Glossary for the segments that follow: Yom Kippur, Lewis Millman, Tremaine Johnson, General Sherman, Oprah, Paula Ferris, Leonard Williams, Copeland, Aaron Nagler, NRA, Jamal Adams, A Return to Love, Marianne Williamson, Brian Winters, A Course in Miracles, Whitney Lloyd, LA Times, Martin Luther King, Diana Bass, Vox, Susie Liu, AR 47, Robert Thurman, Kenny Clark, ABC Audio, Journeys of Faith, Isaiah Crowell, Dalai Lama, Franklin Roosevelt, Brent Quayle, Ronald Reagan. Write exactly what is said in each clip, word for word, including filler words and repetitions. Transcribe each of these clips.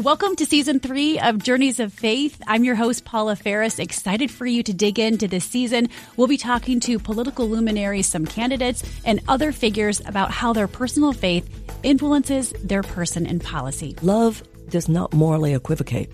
Welcome to Season three of Journeys of Faith. I'm your host, Paula Ferris, excited for you to dig into this season. We'll be talking to political luminaries, some candidates, and other figures about how their personal faith influences their person and policy. Love does not morally equivocate,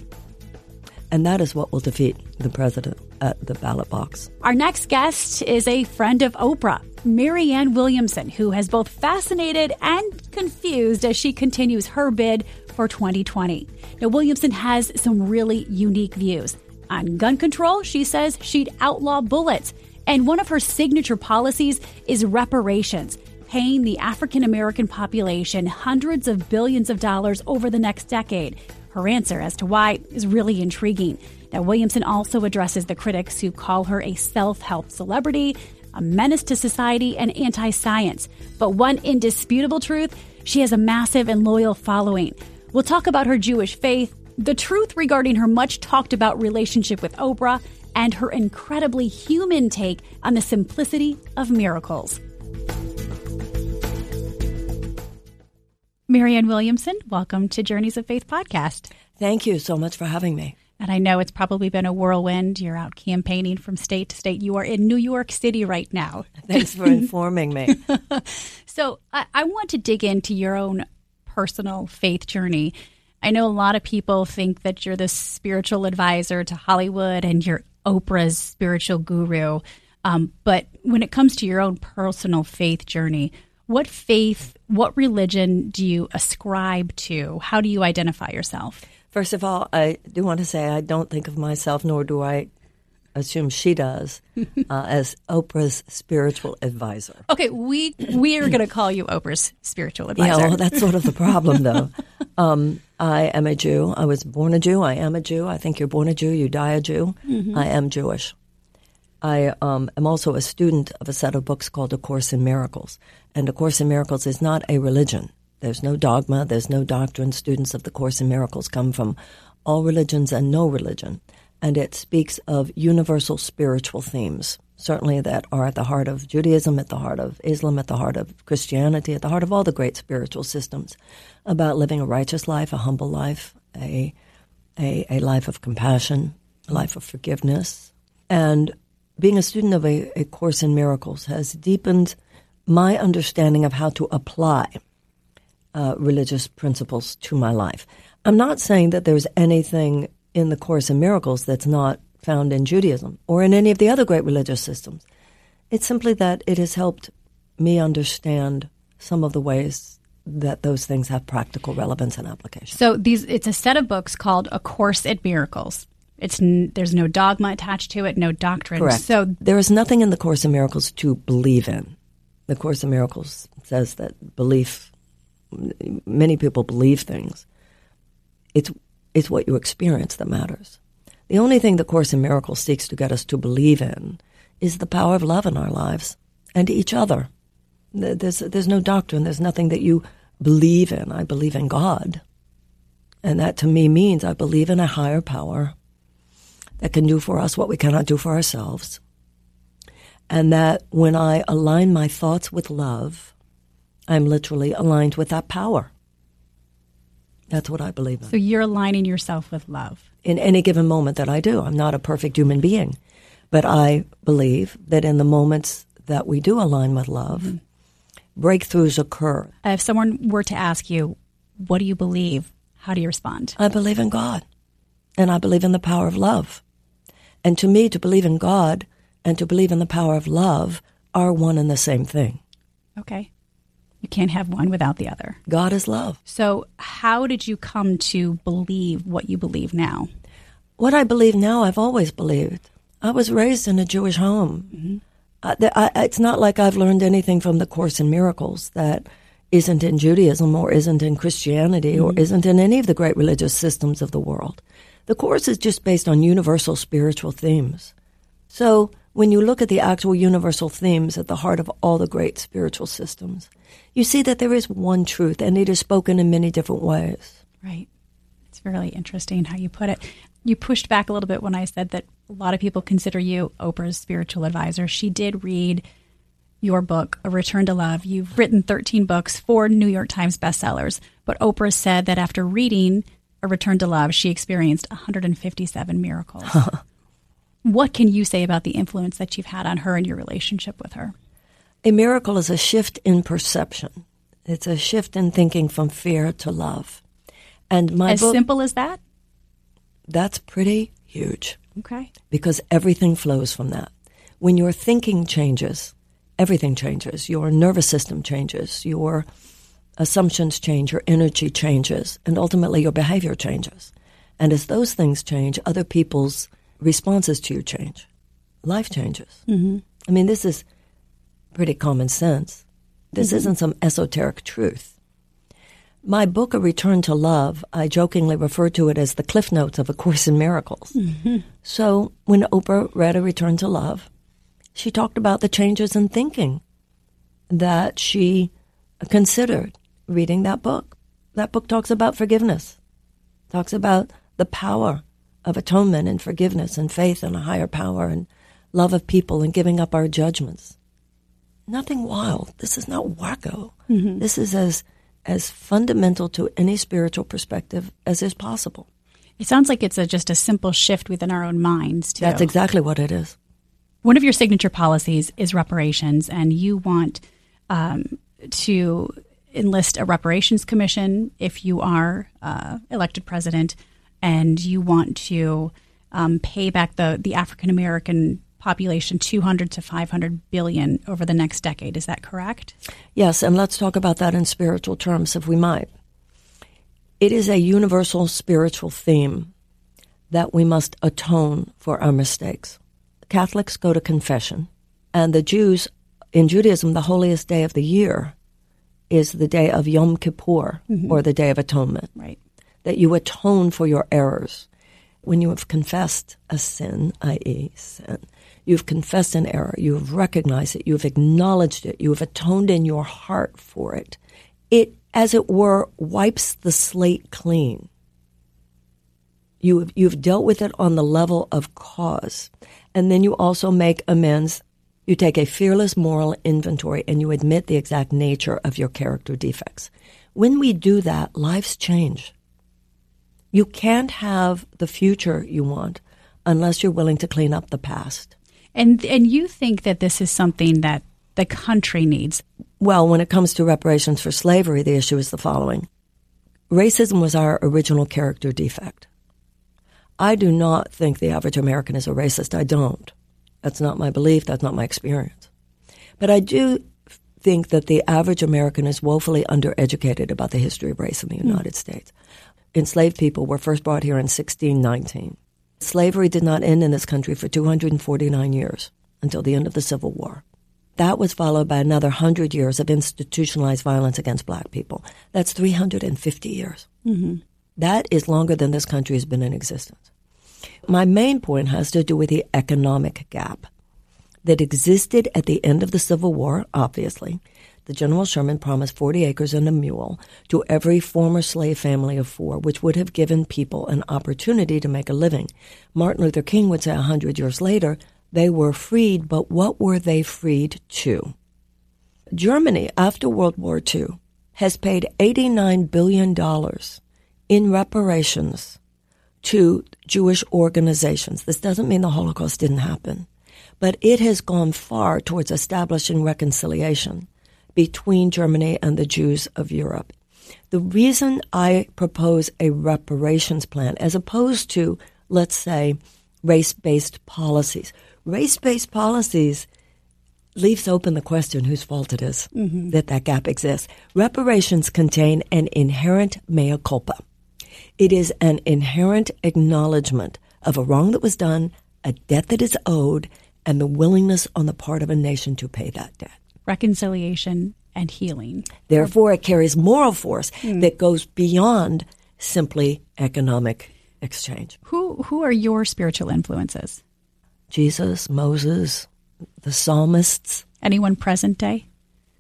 and that is what will defeat the president at the ballot box. Our next guest is a friend of Oprah, Marianne Williamson, who has both fascinated and confused as she continues her bid for twenty twenty. Now, Williamson has some really unique views. On gun control, she says she'd outlaw bullets. And one of her signature policies is reparations, paying the African-American population hundreds of billions of dollars over the next decade. Her answer as to why is really intriguing. Now, Williamson also addresses the critics who call her a self-help celebrity, a menace to society, and anti-science. But one indisputable truth, she has a massive and loyal following. We'll talk about her Jewish faith, the truth regarding her much-talked-about relationship with Oprah, and her incredibly human take on the simplicity of miracles. Marianne Williamson, welcome to Journeys of Faith podcast. Thank you so much for having me. And I know it's probably been a whirlwind. You're out campaigning from state to state. You are in New York City right now. Thanks for informing me. So I, I want to dig into your own personal faith journey. I know a lot of people think that you're the spiritual advisor to Hollywood and you're Oprah's spiritual guru. Um, but when it comes to your own personal faith journey, what faith, what religion do you ascribe to? How do you identify yourself? First of all, I do want to say I don't think of myself, nor do I assume she does, uh, as Oprah's spiritual advisor. Okay, we we are going to call you Oprah's spiritual advisor. Yeah, well, that's sort of the problem, though. um, I am a Jew. I was born a Jew. I am a Jew. I think you're born a Jew. You die a Jew. Mm-hmm. I am Jewish. I um, am also a student of a set of books called A Course in Miracles. And A Course in Miracles is not a religion. There's no dogma. There's no doctrine. Students of The Course in Miracles come from all religions and no religion. And it speaks of universal spiritual themes, certainly that are at the heart of Judaism, at the heart of Islam, at the heart of Christianity, at the heart of all the great spiritual systems, about living a righteous life, a humble life, a, a, a life of compassion, a life of forgiveness. And being a student of a, a Course in Miracles has deepened my understanding of how to apply uh, religious principles to my life. I'm not saying that there's anything in the Course in Miracles that's not found in Judaism or in any of the other great religious systems. It's simply that it has helped me understand some of the ways that those things have practical relevance and application. So these, it's a set of books called A Course in Miracles. It's there's no dogma attached to it, no doctrine. Correct. So there is nothing in the Course in Miracles to believe in. The Course in Miracles says that belief, many people believe things. It's it's what you experience that matters. The only thing the Course in Miracles seeks to get us to believe in is the power of love in our lives and each other. There's there's no doctrine. There's nothing that you believe in. I believe in God, and that to me means I believe in a higher power that can do for us what we cannot do for ourselves. And that when I align my thoughts with love, I'm literally aligned with that power. That's what I believe in. So you're aligning yourself with love. In any given moment that I do. I'm not a perfect human being. But I believe that in the moments that we do align with love, mm-hmm. breakthroughs occur. If someone were to ask you, what do you believe? How do you respond? I believe in God. And I believe in the power of love. And to me, to believe in God and to believe in the power of love are one and the same thing. Okay. You can't have one without the other. God is love. So how did you come to believe what you believe now? What I believe now, I've always believed. I was raised in a Jewish home. Mm-hmm. I, I, it's not like I've learned anything from the Course in Miracles that isn't in Judaism or isn't in Christianity mm-hmm. or isn't in any of the great religious systems of the world. The Course is just based on universal spiritual themes. So when you look at the actual universal themes at the heart of all the great spiritual systems, you see that there is one truth, and it is spoken in many different ways. Right. It's really interesting how you put it. You pushed back a little bit when I said that a lot of people consider you Oprah's spiritual advisor. She did read your book, A Return to Love. You've written thirteen books, four New York Times bestsellers. But Oprah said that after reading A Return to Love, she experienced one hundred fifty-seven miracles. What can you say about the influence that you've had on her and your relationship with her? A miracle is a shift in perception. It's a shift in thinking from fear to love. And my As book, simple as that? That's pretty huge. Okay. Because everything flows from that. When your thinking changes, everything changes. Your nervous system changes. Your assumptions change. Your energy changes. And ultimately, your behavior changes. And as those things change, other people's responses to you change. Life changes. Mm-hmm. I mean, this is pretty common sense. This mm-hmm. isn't some esoteric truth. My book, A Return to Love, I jokingly refer to it as the Cliff Notes of A Course in Miracles. Mm-hmm. So when Oprah read A Return to Love, she talked about the changes in thinking that she considered reading that book. That book talks about forgiveness, talks about the power of atonement and forgiveness and faith and a higher power and love of people and giving up our judgments. Nothing wild. This is not wacko. Mm-hmm. This is as... as fundamental to any spiritual perspective as is possible. It sounds like it's a, just a simple shift within our own minds, too. That's exactly what it is. One of your signature policies is reparations, and you want um, to enlist a reparations commission if you are uh, elected president, and you want to um, pay back the, the African-American population two hundred to five hundred billion over the next decade. Is that correct? Yes, and let's talk about that in spiritual terms, if we might. It is a universal spiritual theme that we must atone for our mistakes. Catholics go to confession, and the Jews, in Judaism, the holiest day of the year is the day of Yom Kippur, mm-hmm. or the Day of Atonement, right? That you atone for your errors. When you have confessed a sin, that is sin, you've confessed an error, you've recognized it, you've acknowledged it, you've atoned in your heart for it. It, as it were, wipes the slate clean. You have, you've dealt with it on the level of cause. And then you also make amends. You take a fearless moral inventory and you admit the exact nature of your character defects. When we do that, lives change. You can't have the future you want unless you're willing to clean up the past. And and you think that this is something that the country needs? Well, when it comes to reparations for slavery, the issue is the following. Racism was our original character defect. I do not think the average American is a racist. I don't. That's not my belief. That's not my experience. But I do think that the average American is woefully undereducated about the history of race in the United mm. States. Enslaved people were first brought here in sixteen nineteen. Slavery did not end in this country for two hundred forty-nine years until the end of the Civil War. That was followed by another one hundred years of institutionalized violence against black people. That's three hundred fifty years. Mm-hmm. That is longer than this country has been in existence. My main point has to do with the economic gap that existed at the end of the Civil War, obviously. The General Sherman promised forty acres and a mule to every former slave family of four, which would have given people an opportunity to make a living. Martin Luther King would say one hundred years later, they were freed, but what were they freed to? Germany, after World War Two, has paid eighty-nine billion dollars in reparations to Jewish organizations. This doesn't mean the Holocaust didn't happen, but it has gone far towards establishing reconciliation between Germany and the Jews of Europe. The reason I propose a reparations plan, as opposed to, let's say, race-based policies. Race-based policies leaves open the question whose fault it is mm-hmm. that that gap exists. Reparations contain an inherent mea culpa. It is an inherent acknowledgement of a wrong that was done, a debt that is owed, and the willingness on the part of a nation to pay that debt. Reconciliation and healing. Therefore, it carries moral force mm. that goes beyond simply economic exchange. Who who are your spiritual influences? Jesus, Moses, the psalmists. Anyone present day?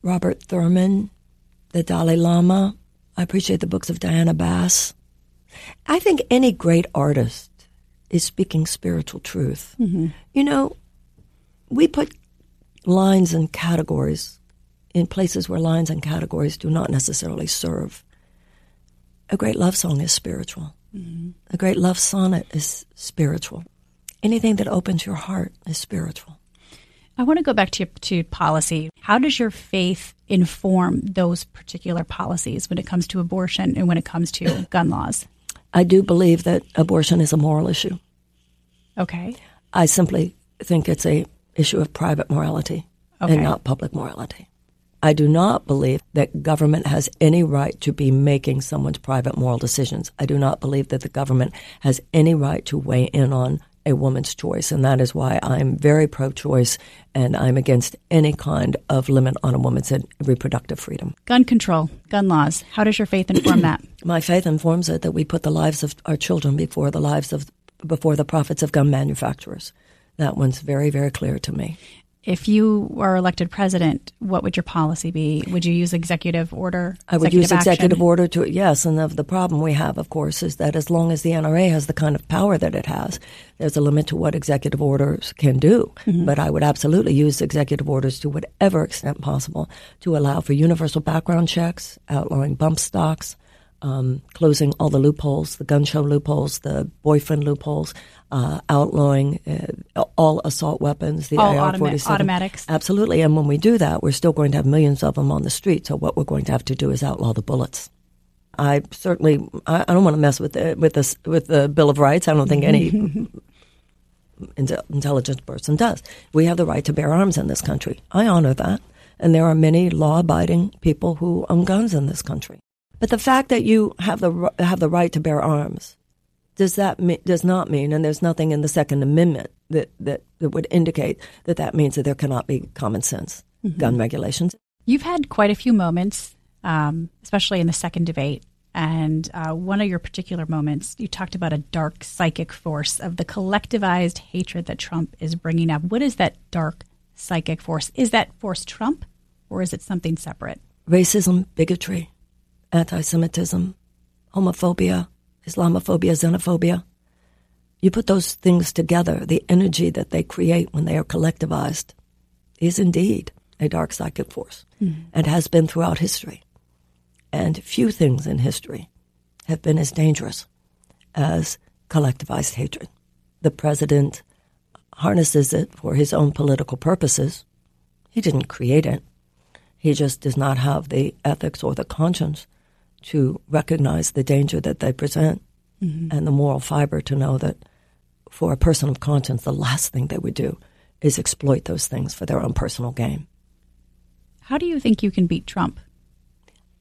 Robert Thurman, the Dalai Lama. I appreciate the books of Diana Bass. I think any great artist is speaking spiritual truth. Mm-hmm. You know, we put lines and categories in places where lines and categories do not necessarily serve. A great love song is spiritual. Mm-hmm. A great love sonnet is spiritual. Anything that opens your heart is spiritual. I want to go back to your, to policy. How does your faith inform those particular policies when it comes to abortion and when it comes to gun laws? I do believe that abortion is a moral issue. Okay. I simply think it's a issue of private morality okay. and not public morality. I do not believe that government has any right to be making someone's private moral decisions. I do not believe that the government has any right to weigh in on a woman's choice, and that is why I'm very pro-choice, and I'm against any kind of limit on a woman's reproductive freedom. Gun control, gun laws, how does your faith inform that? My faith informs it that we put the lives of our children before the lives of before the profits of gun manufacturers. That one's very, very clear to me. If you were elected president, what would your policy be? Would you use executive order? I would use executive order to, yes. And the, the problem we have, of course, is that as long as the N R A has the kind of power that it has, there's a limit to what executive orders can do. Mm-hmm. But I would absolutely use executive orders to whatever extent possible to allow for universal background checks, outlawing bump stocks, um, closing all the loopholes, the gun show loopholes, the boyfriend loopholes. Uh, outlawing uh, all assault weapons, the A R forty-seven. Automatics. Absolutely. And when we do that, we're still going to have millions of them on the street. So what we're going to have to do is outlaw the bullets. I certainly, I, I don't want to mess with the, with, this, with the Bill of Rights. I don't think any intelligent person does. We have the right to bear arms in this country. I honor that. And there are many law-abiding people who own guns in this country. But the fact that you have the have the right to bear arms Does that mean, does not mean, and there's nothing in the Second Amendment that, that, that would indicate that that means that there cannot be common sense mm-hmm. gun regulations. You've had quite a few moments, um, especially in the second debate, and uh, one of your particular moments, you talked about a dark psychic force of the collectivized hatred that Trump is bringing up. What is that dark psychic force? Is that force Trump, or is it something separate? Racism, bigotry, anti-Semitism, homophobia, Islamophobia, xenophobia. You put those things together, the energy that they create when they are collectivized is indeed a dark psychic force mm-hmm. and has been throughout history. And few things in history have been as dangerous as collectivized hatred. The president harnesses it for his own political purposes. He didn't create it. He just does not have the ethics or the conscience to recognize the danger that they present mm-hmm. and the moral fiber to know that for a person of conscience, the last thing they would do is exploit those things for their own personal gain. How do you think you can beat Trump?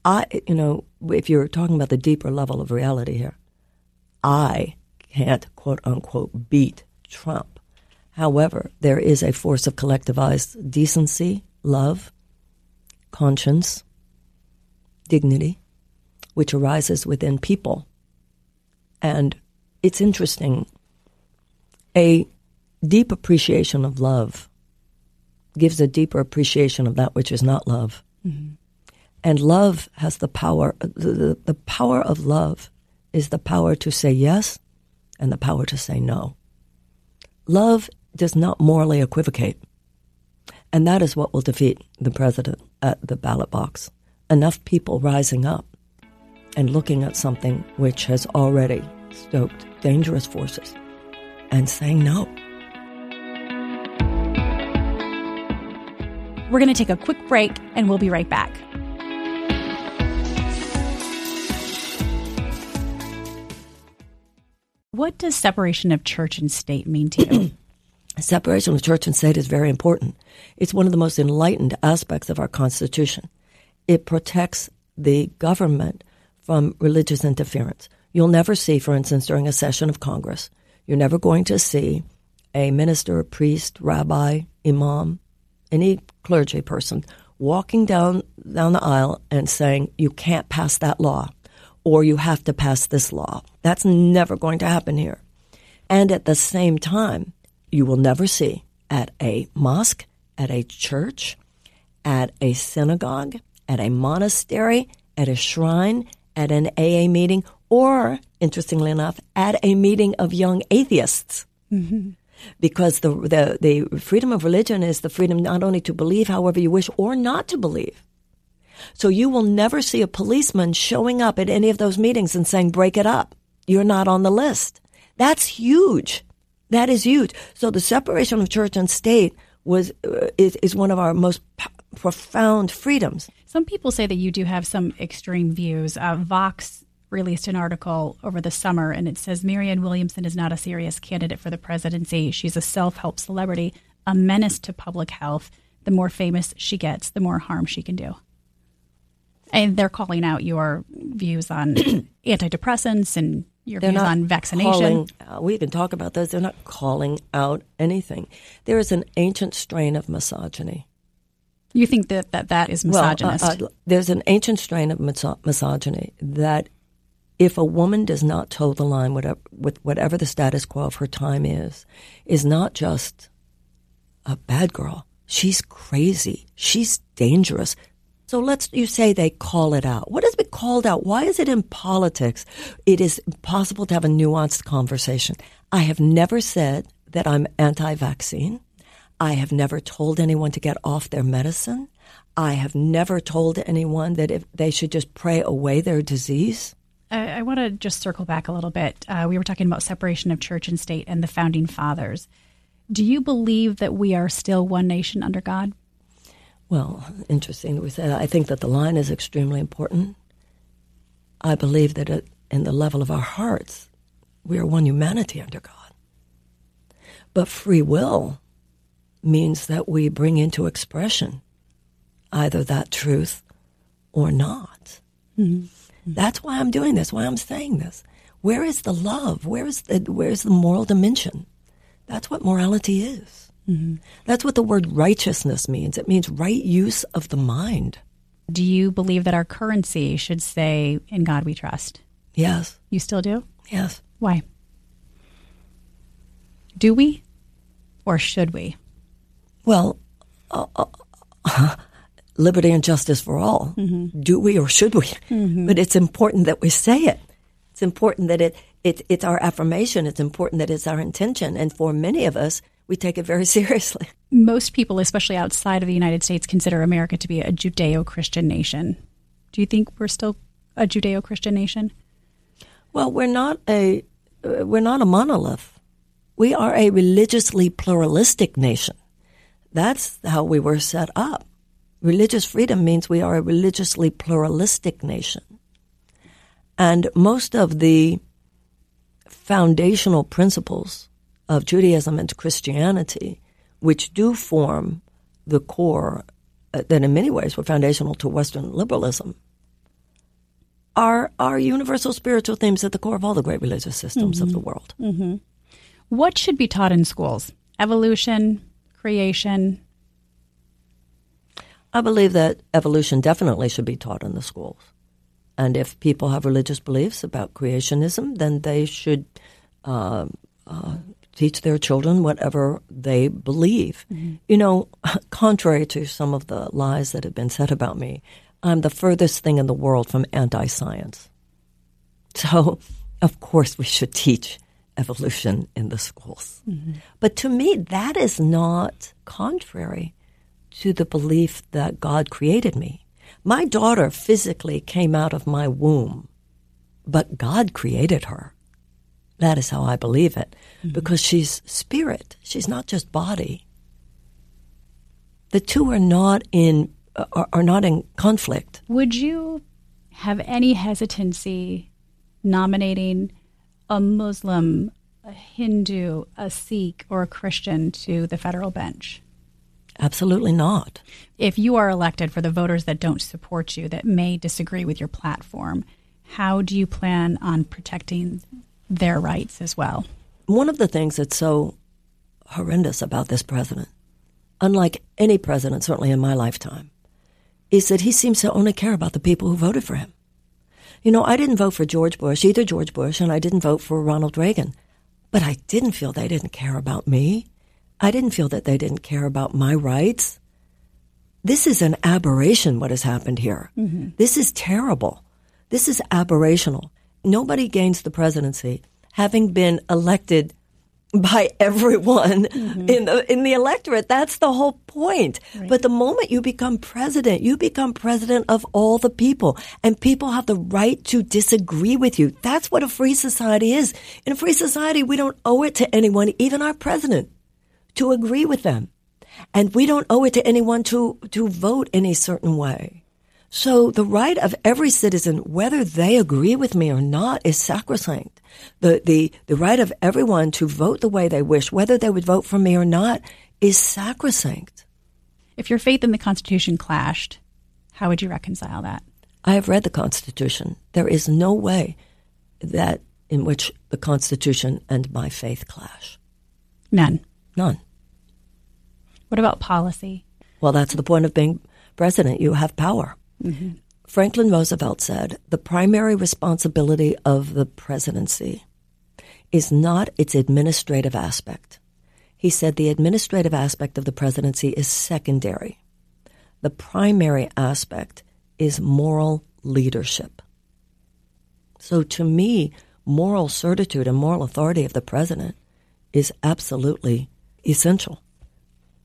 I, you know, if you're talking about the deeper level of reality here, I can't, quote unquote, beat Trump. However, there is a force of collectivized decency, love, conscience, dignity, which arises within people. And it's interesting. A deep appreciation of love gives a deeper appreciation of that which is not love. Mm-hmm. And love has the power, the, the power of love is the power to say yes and the power to say no. Love does not morally equivocate. And that is what will defeat the president at the ballot box. Enough people rising up and looking at something which has already stoked dangerous forces and saying no. We're going to take a quick break, and we'll be right back. What does separation of church and state mean to you? Separation of church and state is very important. It's one of the most enlightened aspects of our Constitution. It protects the government from religious interference. You'll never see, for instance, during a session of Congress, you're never going to see a minister, a priest, rabbi, imam, any clergy person walking down, down the aisle and saying, you can't pass that law, or you have to pass this law. That's never going to happen here. And at the same time, you will never see at a mosque, at a church, at a synagogue, at a monastery, at a shrine, at an A A meeting, or, interestingly enough, at a meeting of young atheists. Mm-hmm. Because the, the the freedom of religion is the freedom not only to believe however you wish or not to believe. So you will never see a policeman showing up at any of those meetings and saying, break it up. you're not on the list. That's huge. That is huge. So the separation of church and state was uh, is, is one of our most p- profound freedoms. Some people say that you do have some extreme views. Uh, Vox released an article over the summer, and it says Marianne Williamson is not a serious candidate for the presidency. She's a self-help celebrity, a menace to public health. The more famous she gets, the more harm she can do. And they're calling out your views on antidepressants and your they're views on vaccination. Calling, uh, we can talk about those. They're not calling out anything. There is an ancient strain of misogyny. You think that that, that is misogynist? Well, uh, uh, there's an ancient strain of miso- misogyny that if a woman does not toe the line whatever, with whatever the status quo of her time is, is not just a bad girl. She's crazy. She's dangerous. So let's, you say they call it out. What has been called out? Why is it in politics? It is impossible to have a nuanced conversation. I have never said that I'm anti-vaccine. I have never told anyone to get off their medicine. I have never told anyone that if they should just pray away their disease. I, I want to just circle back a little bit. Uh, we were talking about separation of church and state and the founding fathers. Do you believe that we are still one nation under God? Well, interesting. We said, I think that the line is extremely important. I believe that at, in the level of our hearts, we are one humanity under God. But free will means that we bring into expression either that truth or not. Mm-hmm. That's why I'm doing this, why I'm saying this. Where is the love? Where is the, where is the moral dimension? That's what morality is. Mm-hmm. That's what the word righteousness means. It means right use of the mind. Do you believe that our currency should say, in God we trust? Yes. You still do? Yes. Why? Do we or should we? Well, uh, uh, liberty and justice for all. Mm-hmm. Do we or should we? Mm-hmm. But it's important that we say it. It's important that it, it it's our affirmation. It's important that it's our intention. And for many of us, we take it very seriously. Most people, especially outside of the United States, consider America to be a Judeo-Christian nation. Do you think we're still a Judeo-Christian nation? Well, we're not a uh, we're not a monolith. We are a religiously pluralistic nation. That's how we were set up. Religious freedom means we are a religiously pluralistic nation. And most of the foundational principles of Judaism and Christianity, which do form the core uh, that in many ways were foundational to Western liberalism, are, are universal spiritual themes at the core of all the great religious systems mm-hmm. of the world. Mm-hmm. What should be taught in schools? Evolution? Creation? I believe that evolution definitely should be taught in the schools. And if people have religious beliefs about creationism, then they should uh, uh, teach their children whatever they believe. Mm-hmm. You know, contrary to some of the lies that have been said about me, I'm the furthest thing in the world from anti-science. So, of course, we should teach evolution in the schools. Mm-hmm. But to me, that is not contrary to the belief that God created me. My daughter physically came out of my womb, but God created her. That is how I believe it, mm-hmm. because she's spirit. She's not just body. The two are not in are, are not in conflict. Would you have any hesitancy nominating a Muslim, a Hindu, a Sikh, or a Christian to the federal bench? Absolutely not. If you are elected for the voters that don't support you, that may disagree with your platform, how do you plan on protecting their rights as well? One of the things that's so horrendous about this president, unlike any president, certainly in my lifetime, is that he seems to only care about the people who voted for him. You know, I didn't vote for George Bush, either George Bush, and I didn't vote for Ronald Reagan. But I didn't feel they didn't care about me. I didn't feel that they didn't care about my rights. This is an aberration, what has happened here. Mm-hmm. This is terrible. This is aberrational. Nobody gains the presidency having been elected by everyone mm-hmm. in the, in the electorate. That's the whole point. Right. But the moment you become president, you become president of all the people, and people have the right to disagree with you. That's what a free society is. In a free society, we don't owe it to anyone, even our president, to agree with them. And we don't owe it to anyone to, to vote in a certain way. So the right of every citizen, whether they agree with me or not, is sacrosanct. The, the, the right of everyone to vote the way they wish, whether they would vote for me or not, is sacrosanct. If your faith in the Constitution clashed, how would you reconcile that? I have read the Constitution. There is no way that in which the Constitution and my faith clash. None. None. What about policy? Well, that's the point of being president. You have power. Mm-hmm. Franklin Roosevelt said, the primary responsibility of the presidency is not its administrative aspect. He said the administrative aspect of the presidency is secondary. The primary aspect is moral leadership. So to me, moral certitude and moral authority of the president is absolutely essential.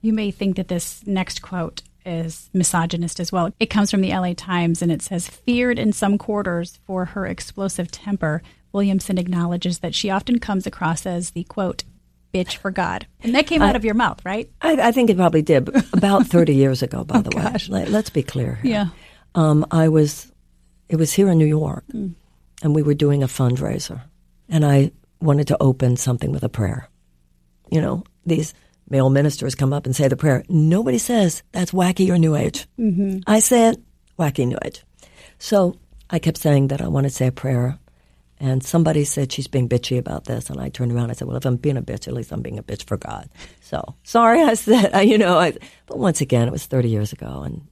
You may think that this next quote is misogynist as well. It comes from the L A Times, and it says, feared in some quarters for her explosive temper, Williamson acknowledges that she often comes across as the, quote, bitch for God. And that came uh, out of your mouth, right? I, I think it probably did. About thirty years ago, by oh, the way. Gosh. Let, let's be clear here. Yeah. Um, I was, it was here in New York, mm. and we were doing a fundraiser. And I wanted to open something with a prayer. You know, these male ministers come up and say the prayer. Nobody says that's wacky or New Age. Mm-hmm. I said wacky New Age. So I kept saying that I want to say a prayer. And somebody said she's being bitchy about this. And I turned around and I said, well, if I'm being a bitch, at least I'm being a bitch for God. So sorry I said, I, you know, I, but once again, it was thirty years ago. And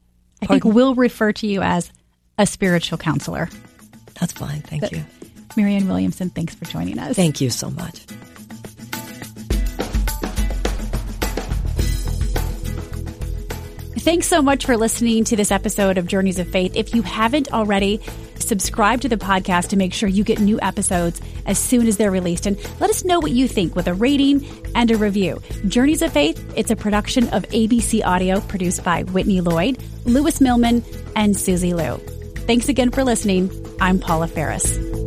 I think we'll refer to you as a spiritual counselor. That's fine. Thank but, you. Marianne Williamson, thanks for joining us. Thank you so much. Thanks so much for listening to this episode of Journeys of Faith. If you haven't already, subscribe to the podcast to make sure you get new episodes as soon as they're released. And let us know what you think with a rating and a review. Journeys of Faith, it's a production of A B C Audio, produced by Whitney Lloyd, Lewis Millman, and Susie Liu. Thanks again for listening. I'm Paula Ferris.